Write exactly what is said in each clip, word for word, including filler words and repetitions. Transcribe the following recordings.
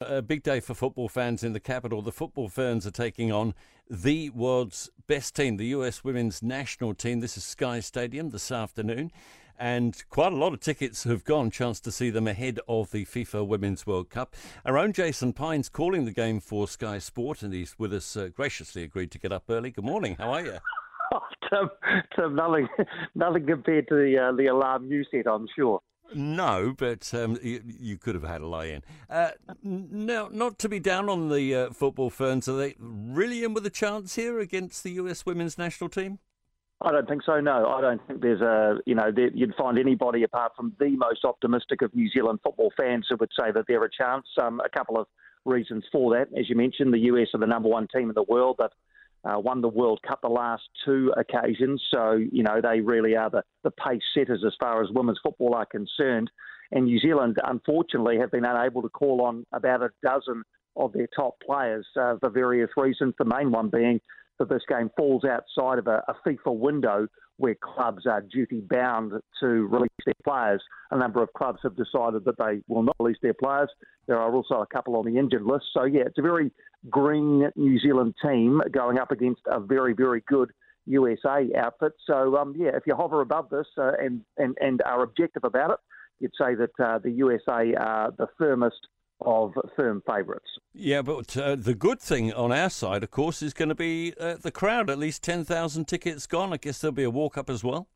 A big day for football fans in the capital. The football Ferns are taking on the world's best team, the U S women's national team. This is Sky Stadium this afternoon, and quite a lot of tickets have gone. Chance to see them ahead of the FIFA Women's World Cup. Our own Jason Pines calling the game for Sky Sport, and he's with us, uh, graciously agreed to get up early. Good morning, how are you? Oh, Tim, Tim nothing, nothing compared to the, uh, the alarm you set, I'm sure. No, but um, you, you could have had a lie-in. Uh, now, not to be down on the uh, football Ferns, are they really in with a chance here against the U S women's national team? I don't think so, no. I don't think there's a, you know, there, you'd find anybody apart from the most optimistic of New Zealand football fans who would say that they're a chance. Um, a couple of reasons for that. As you mentioned, the U S are the number one team in the world, but Uh, won the World Cup the last two occasions. So, you know, they really are the, the pace setters as far as women's football are concerned. And New Zealand, unfortunately, have been unable to call on about a dozen of their top players uh, for various reasons, the main one being that this game falls outside of a, a FIFA window where clubs are duty-bound to release their players. A number of clubs have decided that they will not release their players. There are also a couple on the injured list. So, yeah, it's a very green New Zealand team going up against a very, very good U S A outfit. So, um, yeah, if you hover above this uh, and, and, and are objective about it, you'd say that uh, the U S A are the firmest of firm favourites. Yeah, but uh, the good thing on our side, of course, is going to be uh, the crowd. At least ten thousand tickets gone. I guess there'll be a walk-up as well.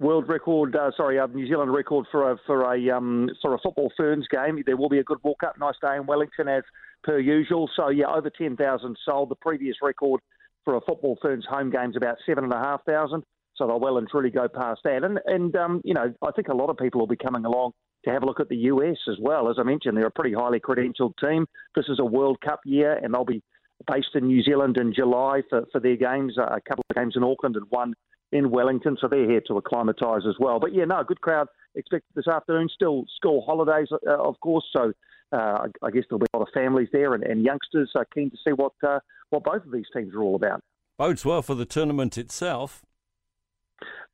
World record, uh, sorry, uh, New Zealand record for a for a um, for a football Ferns game. There will be a good walk-up. Nice day in Wellington as per usual. So yeah, over ten thousand sold. The previous record for a football Ferns home game is about seven and a half thousand. So they'll well and truly go past that. And and um, you know, I think a lot of people will be coming along to have a look at the U S as well. As I mentioned, they're a pretty highly credentialed team. This is a World Cup year, and they'll be based in New Zealand in July for, for their games, a couple of games in Auckland and one in Wellington, so they're here to acclimatise as well. But yeah, no, good crowd expected this afternoon. Still school holidays, uh, of course, so uh, I guess there'll be a lot of families there and, and youngsters are keen to see what, uh, what both of these teams are all about. Bodes well for the tournament itself.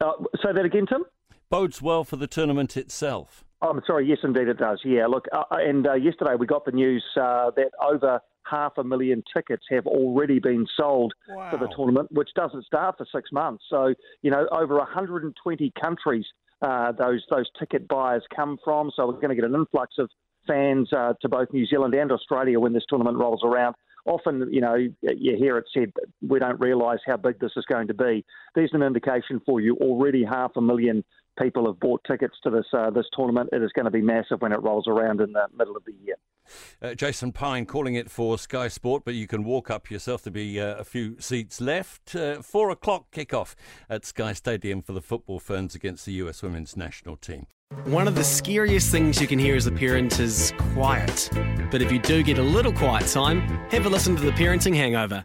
Uh, say that again, Tim? Bodes well for the tournament itself. I'm sorry, yes, indeed it does. Yeah, look, uh, and uh, yesterday we got the news uh, that over half a million tickets have already been sold wow. for the tournament, which doesn't start for six months. So, you know, over one hundred twenty countries uh, those those ticket buyers come from. So we're going to get an influx of fans uh, to both New Zealand and Australia when this tournament rolls around. Often, you know, you hear it said, we don't realise how big this is going to be. There's an indication for you already. Half a million people have bought tickets to this uh, this tournament. It is going to be massive when it rolls around in the middle of the year. Uh, Jason Pine calling it for Sky Sport, but you can walk up yourself. There'll be uh, a few seats left. Uh, Four o'clock kickoff at Sky Stadium for the football Ferns against the U S women's national team. One of the scariest things you can hear as a parent is quiet. But if you do get a little quiet time, have a listen to The Parenting Hangover.